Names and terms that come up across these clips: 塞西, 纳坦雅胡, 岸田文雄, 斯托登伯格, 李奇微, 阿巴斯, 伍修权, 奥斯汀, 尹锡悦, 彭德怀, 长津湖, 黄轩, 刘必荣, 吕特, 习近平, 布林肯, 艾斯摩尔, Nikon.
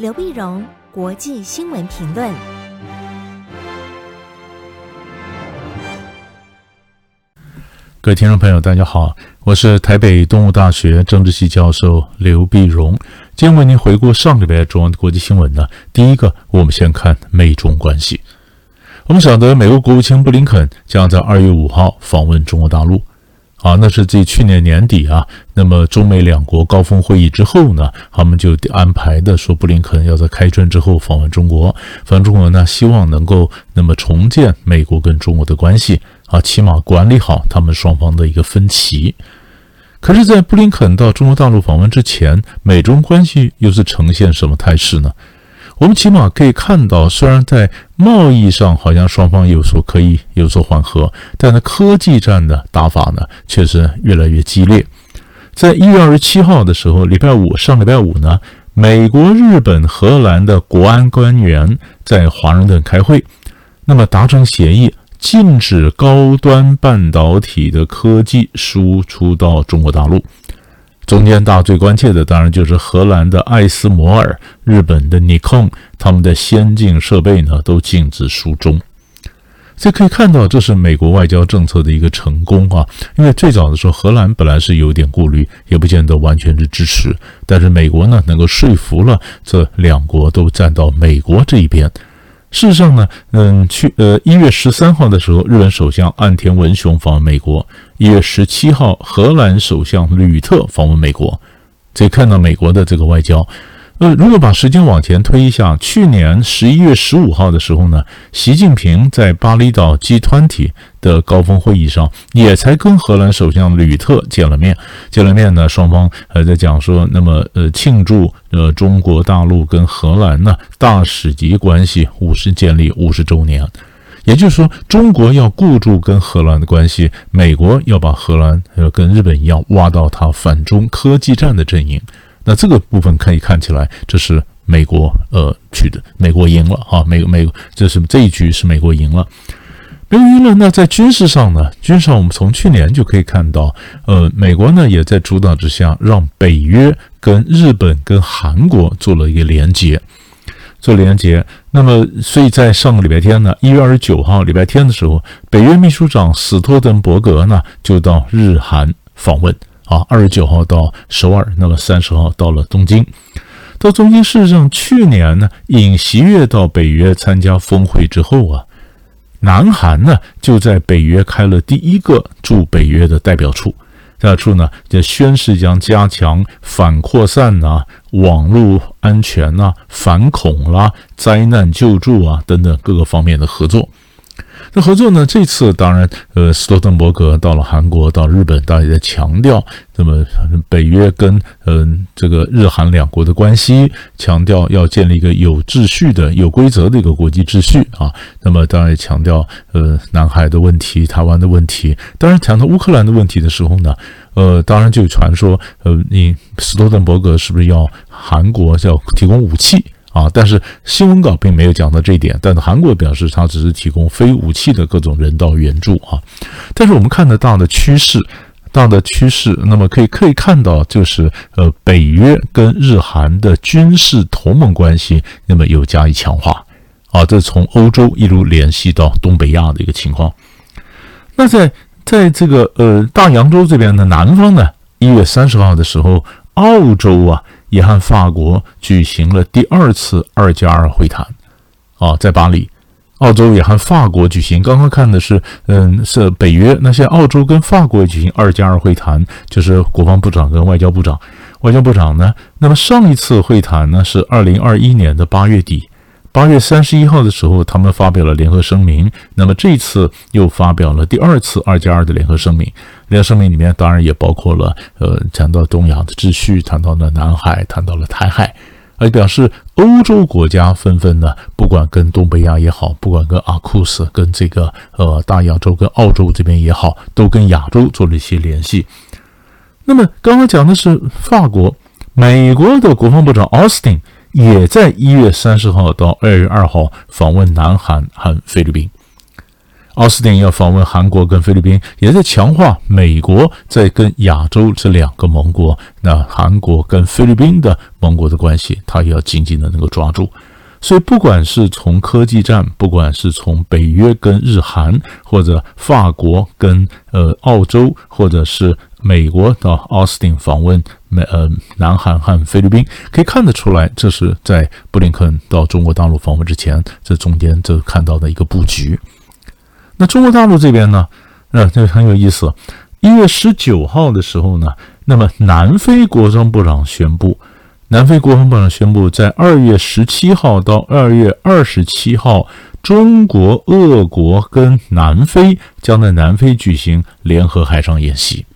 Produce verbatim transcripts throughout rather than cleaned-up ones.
刘必荣国际新闻评论。各位听众朋友，大家好，我是台北东吴大学政治系教授刘必荣。今天为您回顾上礼拜重要的国际新闻呢。第一个，我们先看美中关系。我们晓得，美国国务卿布林肯将在二月五号访问中国大陆。啊，那是继去年年底啊，那么中美两国高峰会议之后呢，他们就安排的说，布林肯要在开春之后访问中国，访问中国呢，希望能够那么重建美国跟中国的关系啊，起码管理好他们双方的一个分歧。可是，在布林肯到中国大陆访问之前，美中关系又是呈现什么态势呢？我们起码可以看到，虽然在贸易上好像双方有所可以有所缓和，但是科技战的打法呢，确实越来越激烈。在一月二十七号的时候，礼拜五上礼拜五呢，美国、日本、荷兰的国安官员在华盛顿开会，那么达成协议，禁止高端半导体的科技输出到中国大陆。中间大家最关切的当然就是荷兰的艾斯摩尔、日本的 Nikon， 他们的先进设备呢都禁止输中。所以可以看到，这是美国外交政策的一个成功啊。因为最早的时候，荷兰本来是有点顾虑，也不见得完全是支持，但是美国呢能够说服了这两国都站到美国这一边。事实上呢，嗯，去呃一月十三号的时候，日本首相岸田文雄访问美国；一月十七号，荷兰首相吕特访问美国。这看到美国的这个外交。呃，如果把时间往前推一下，去年十一月十五号的时候呢，习近平在巴厘岛 G 二十 的高峰会议上，也才跟荷兰首相吕特见了面。见了面呢，双方呃在讲说，那么呃庆祝呃中国大陆跟荷兰呢大使级关系五十建立五十周年。也就是说，中国要固住跟荷兰的关系，美国要把荷兰呃跟日本一样挖到它反中科技战的阵营。那这个部分可以看起来，这是美国呃取的，美国赢了啊，美美这是这一局是美国赢了，美国赢了。那在军事上呢，军事上我们从去年就可以看到，呃，美国呢也在主导之下，让北约跟日本跟韩国做了一个连结，做连结。那么，所以在上个礼拜天呢，一月二十九号礼拜天的时候，北约秘书长斯托登伯格呢就到日韩访问。啊，二十九号到首尔，那么三十号到了东京。到东京，事实上去年呢，尹锡悦到北约参加峰会之后啊，南韩呢就在北约开了第一个驻北约的代表处。代表处呢，就宣誓将加强反扩散啊、网络安全啊、反恐啦、啊、灾难救助啊等等各个方面的合作。那合作呢？这次当然，呃，斯托登伯格到了韩国，到日本，大家在强调，那么北约跟嗯、呃、这个日韩两国的关系，强调要建立一个有秩序的、有规则的一个国际秩序啊。那么当然强调，呃，南海的问题、台湾的问题，当然强调乌克兰的问题的时候呢，呃，当然就传说，呃，你斯托登伯格是不是要韩国要提供武器？啊，但是新闻稿并没有讲到这一点，但是韩国表示它只是提供非武器的各种人道援助啊。但是我们看得到的趋势，大的趋势，那么可以可以看到，就是呃，北约跟日韩的军事同盟关系，那么有加以强化啊。这是从欧洲一路联系到东北亚的一个情况。那在在这个呃大洋洲这边的南方呢，一月三十号的时候，澳洲啊。也和法国举行了第二次二加二会谈，啊，在巴黎，澳洲也和法国举行。刚刚看的是，嗯，是北约。那现在澳洲跟法国举行二加二会谈，就是国防部长跟外交部长。外交部长呢，那么上一次会谈呢是二零二一年的八月底，八月三十一号的时候，他们发表了联合声明。那么这次又发表了第二次二加二的联合声明。联合声明里面当然也包括了，呃，谈到东亚的秩序，谈到了南海，谈到了台海，而表示欧洲国家纷纷呢，不管跟东北亚也好，不管跟阿库斯、跟这个呃大洋洲、跟澳洲这边也好，都跟亚洲做了一些联系。那么刚刚讲的是法国，美国的国防部长 奥斯汀 也在一月三十号到二月二号访问南韩和菲律宾。奥斯汀要访问韩国跟菲律宾，也在强化美国在跟亚洲这两个盟国，那韩国跟菲律宾的盟国的关系，他也要紧紧的能够抓住。所以不管是从科技战，不管是从北约跟日韩，或者法国跟呃澳洲，或者是美国到奥斯汀访问呃南韩和菲律宾，可以看得出来，这是在布林肯到中国大陆访问之前，这中间这看到的一个布局。那中国大陆这边呢，呃这很有意思。一月十九号的时候呢，那么南非国防部长宣布南非国防部长宣布，在二月十七号到二月二十七号，中国、俄国跟南非将在南非举行联合海上演习。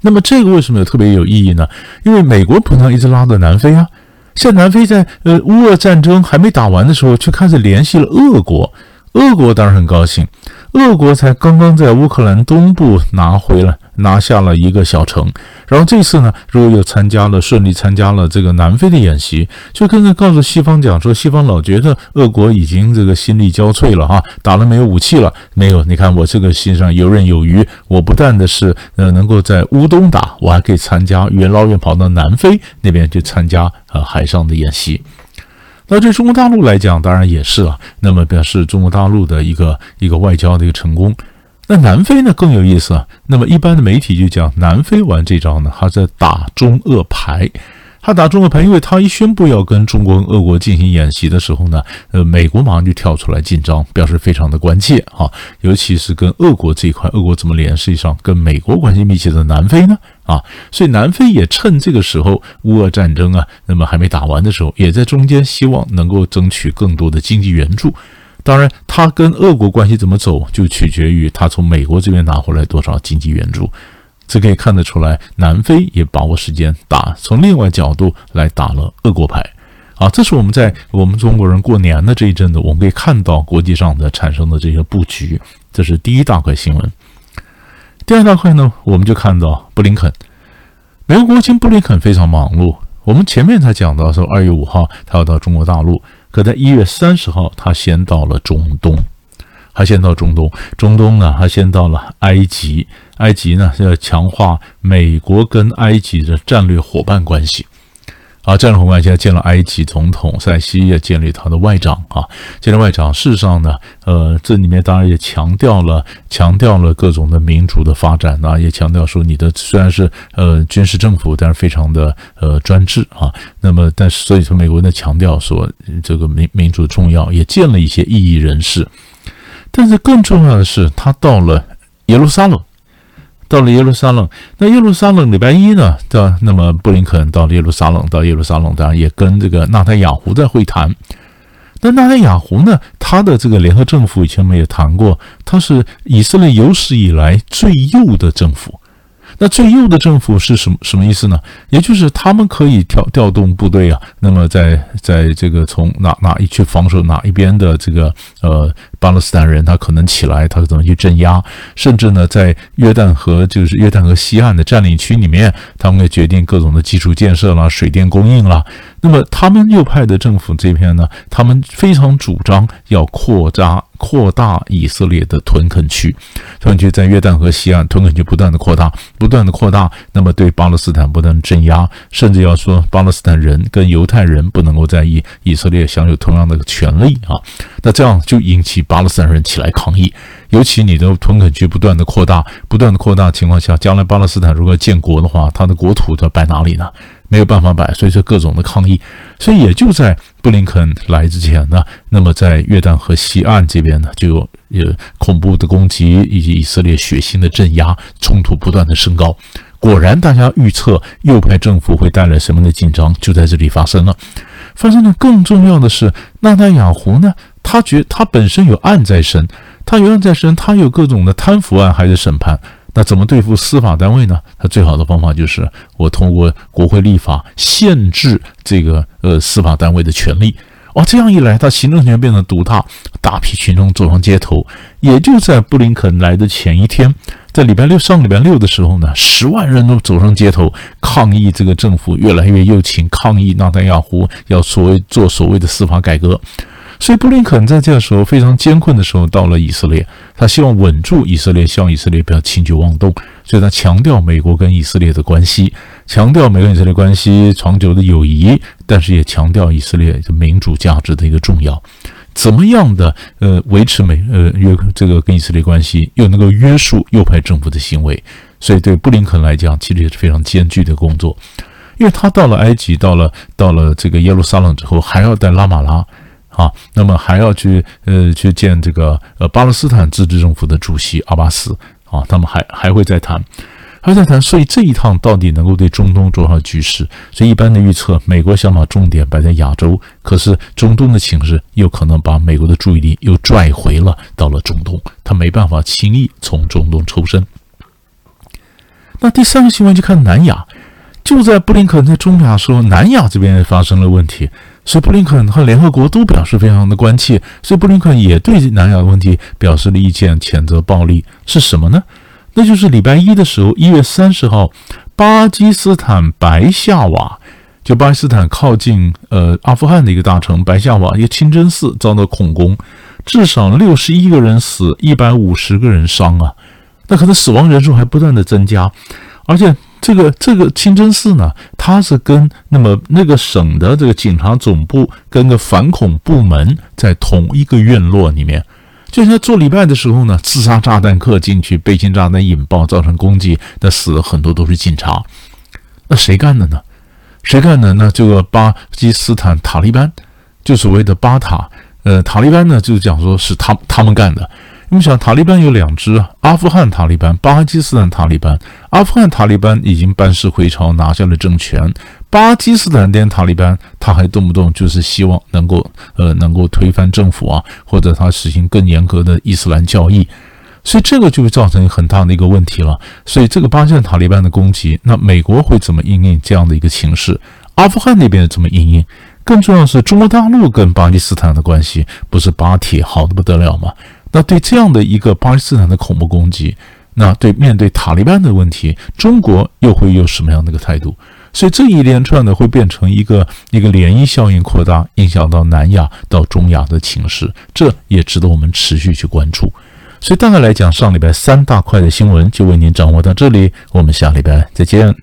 那么这个为什么有特别有意义呢？因为美国不能一直拉到南非啊，像南非在呃乌俄战争还没打完的时候，却开始联系了俄国。俄国当然很高兴，俄国才刚刚在乌克兰东部拿回了拿下了一个小城，然后这次呢，如果又参加了顺利参加了这个南非的演习，就跟着告诉西方讲说，西方老觉得俄国已经这个心力交瘁了哈，打了没有武器了，没有，你看我这个心上游刃有余，我不但的是呃能够在乌东打，我还可以参加远老远跑到南非那边去参加呃海上的演习。那对中国大陆来讲，当然也是啊，那么表示中国大陆的一个一个外交的一个成功。那南非呢更有意思啊，那么一般的媒体就讲南非玩这招呢，他在打中俄牌，他打中俄牌，因为他一宣布要跟中国跟俄国进行演习的时候呢，呃，美国马上就跳出来紧张，表示非常的关切啊，尤其是跟俄国这一块，俄国怎么联系上跟美国关系密切的南非呢？啊，所以南非也趁这个时候乌俄战争啊，那么还没打完的时候，也在中间希望能够争取更多的经济援助。当然他跟俄国关系怎么走，就取决于他从美国这边拿回来多少经济援助。这可以看得出来，南非也把握时间打，从另外角度来打了俄国牌。啊，这是我们在我们中国人过年的这一阵子，我们可以看到国际上的产生的这些布局。这是第一大块新闻。第二大块呢，我们就看到布林肯。美国国务卿布林肯非常忙碌。我们前面才讲到说二月五号他要到中国大陆，可在一月三十号他先到了中东，他先到中东，中东呢他先到了埃及，埃及呢要强化美国跟埃及的战略伙伴关系啊，战略伙伴关系见了埃及总统塞西，也建立他的外长啊，建立外长。事实上呢，呃，这里面当然也强调了，强调了各种的民主的发展啊，也强调说你的虽然是呃军事政府，但是非常的呃专制啊。那么，但是所以说美国人强调说这个民民主重要，也见了一些异议人士。但是更重要的是，他到了耶路撒冷。到了耶路撒冷，那耶路撒冷礼拜一呢？到那么布林肯到了耶路撒冷，到耶路撒冷当然也跟这个纳坦雅胡在会谈。那纳坦雅胡呢？他的这个联合政府以前我们也谈过，他是以色列有史以来最右的政府。那最右的政府是什么什么意思呢？也就是他们可以调调动部队啊，那么在在这个从哪哪一去防守哪一边的这个呃巴勒斯坦人，他可能起来，他可能去镇压，甚至呢在约旦河就是约旦河西岸的占领区里面，他们会决定各种的基础建设啦、水电供应啦。那么他们右派的政府这边呢，他们非常主张要扩张。扩大以色列的屯垦区，屯垦区在约旦河西岸，屯垦区不断的扩大，不断的扩大，那么对巴勒斯坦不断镇压，甚至要说巴勒斯坦人跟犹太人不能够在以以色列享有同样的权利啊。那这样就引起巴勒斯坦人起来抗议，尤其你的屯垦区不断的扩大，不断的扩大的情况下，将来巴勒斯坦如果建国的话，他的国土要摆哪里呢？没有办法摆，所以说各种的抗议。所以也就在布林肯来之前呢，那么在约旦河西岸这边呢，就有呃恐怖的攻击以及以色列血腥的镇压，冲突不断的升高。果然大家预测右派政府会带来什么样的紧张，就在这里发生了。发生的更重要的是，纳坦雅胡呢，他觉他本身有案在身，他有案在身，他有各种的贪腐案还是审判。那怎么对付司法单位呢？他最好的方法就是我通过国会立法限制这个呃司法单位的权利。哦，这样一来，他行政权变得独大，大批群众走上街头。也就在布林肯来的前一天，在礼拜六上礼拜六的时候呢，十万人都走上街头抗议这个政府越来越右倾，抗议纳坦雅胡要所谓做所谓的司法改革。所以布林肯在这个时候非常艰困的时候到了以色列，他希望稳住以色列，希望以色列不要轻举妄动，所以他强调美国跟以色列的关系，强调美国跟以色列关系长久的友谊，但是也强调以色列的民主价值的一个重要。怎么样的呃维持美呃约这个跟以色列关系，又能够约束右派政府的行为，所以对布林肯来讲，其实也是非常艰巨的工作。因为他到了埃及，到了到了这个耶路撒冷之后，还要在拉马拉啊，那么还要去呃去见这个呃巴勒斯坦自治政府的主席阿巴斯啊，他们还还会再谈，还在谈。所以这一趟到底能够对中东多少局势？所以一般的预测，美国想把重点摆在亚洲，可是中东的情势又可能把美国的注意力又拽回了到了中东，他没办法轻易从中东抽身。那第三个新闻就看南亚。就在布林肯在中亚说南亚这边发生了问题，所以布林肯和联合国都表示非常的关切，所以布林肯也对南亚的问题表示了意见，谴责暴力是什么呢？那就是礼拜一的时候一月三十号，巴基斯坦白夏瓦，就巴基斯坦靠近呃阿富汗的一个大城白夏瓦，一个清真寺遭到恐攻，至少六十一个人死，一百五十个人伤啊，那可能死亡人数还不断的增加。而且这个这个清真寺呢，它是跟那么那个省的这个警察总部跟个反恐部门在同一个院落里面。就像做礼拜的时候呢，自杀炸弹客进去，背心炸弹引爆造成攻击，那死了很多都是警察。那谁干的呢？谁干的呢？这个巴基斯坦塔利班，就所谓的巴塔，呃，塔利班呢就讲说是他他们干的。我们想，塔利班有两支啊，阿富汗塔利班、巴基斯坦塔利班。阿富汗塔利班已经班师回朝，拿下了政权。巴基斯坦的塔利班，他还动不动就是希望能够呃能够推翻政府啊，或者他实行更严格的伊斯兰教义，所以这个就会造成很大的一个问题了。所以这个巴基斯坦塔利班的攻击，那美国会怎么因应这样的一个情势？阿富汗那边怎么因应？更重要的是，中国大陆跟巴基斯坦的关系不是巴铁好的不得了吗？那对这样的一个巴基斯坦的恐怖攻击，那对面对塔利班的问题，中国又会有什么样的一个态度？所以这一连串的会变成一个一个涟漪效应扩大，影响到南亚到中亚的情势，这也值得我们持续去关注。所以大概来讲，上礼拜三大块的新闻就为您掌握到这里，我们下礼拜再见。